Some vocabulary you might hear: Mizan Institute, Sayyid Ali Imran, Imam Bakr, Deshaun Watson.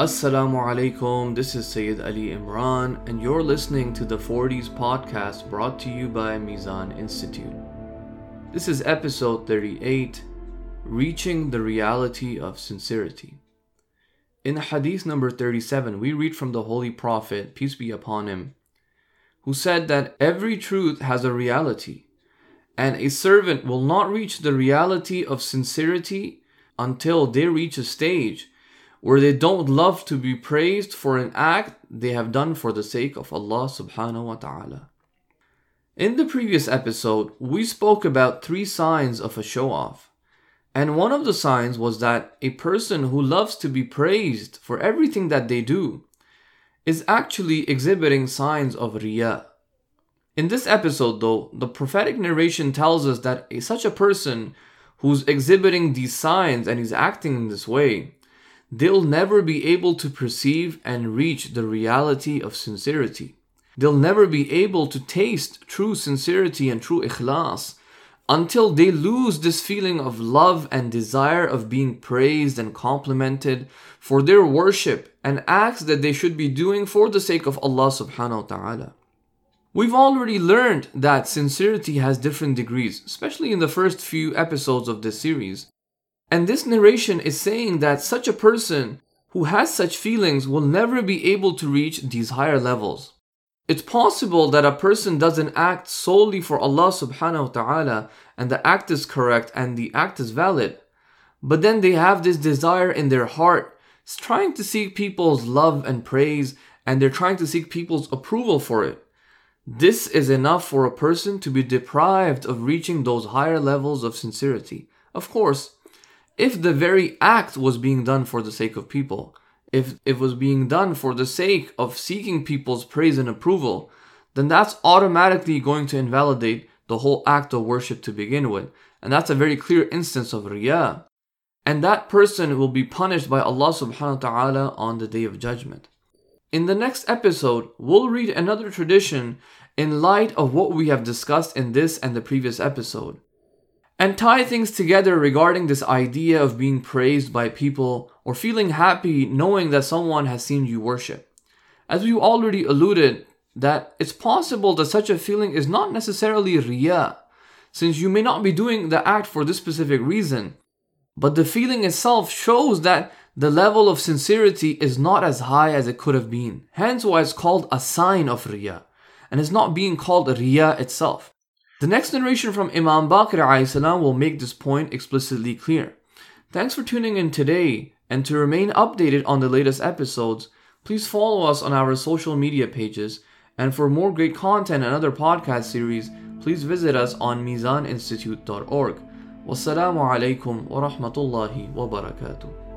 Assalamu alaikum, this is Sayyid Ali Imran and you're listening to the 40s podcast brought to you by Mizan Institute. This is episode 38, Reaching the Reality of Sincerity. In hadith number 37, we read from the Holy Prophet, peace be upon him, who said that every truth has a reality and a servant will not reach the reality of sincerity until they reach a stage where they don't love to be praised for an act they have done for the sake of Allah subhanahu wa ta'ala. In the previous episode, we spoke about three signs of a show-off. And one of the signs was that a person who loves to be praised for everything that they do is actually exhibiting signs of riyah. In this episode though, the prophetic narration tells us that such a person who's exhibiting these signs and is acting in this way, they'll never be able to perceive and reach the reality of sincerity. They'll never be able to taste true sincerity and true ikhlas until they lose this feeling of love and desire of being praised and complimented for their worship and acts that they should be doing for the sake of Allah subhanahu wa ta'ala. We've already learned that sincerity has different degrees, especially in the first few episodes of this series. And this narration is saying that such a person who has such feelings will never be able to reach these higher levels. It's possible that a person doesn't act solely for Allah subhanahu wa ta'ala and the act is correct and the act is valid. But then they have this desire in their heart, trying to seek people's love and praise, and they're trying to seek people's approval for it. This is enough for a person to be deprived of reaching those higher levels of sincerity. Of course, if the very act was being done for the sake of people, if it was being done for the sake of seeking people's praise and approval, then that's automatically going to invalidate the whole act of worship to begin with. And that's a very clear instance of riyah. And that person will be punished by Allah subhanahu wa ta'ala on the Day of Judgment. In the next episode, we'll read another tradition in light of what we have discussed in this and the previous episode, and tie things together regarding this idea of being praised by people or feeling happy knowing that someone has seen you worship. As we already alluded, that it's possible that such a feeling is not necessarily riyah, since you may not be doing the act for this specific reason, but the feeling itself shows that the level of sincerity is not as high as it could have been. Hence why it's called a sign of riyah, and it's not being called riyah itself. The next narration from Imam Bakr ﷺ will make this point explicitly clear. Thanks for tuning in today, and to remain updated on the latest episodes, please follow us on our social media pages, and for more great content and other podcast series, please visit us on mizaninstitute.org. Wassalamu alaikum wa rahmatullahi wa barakatuh.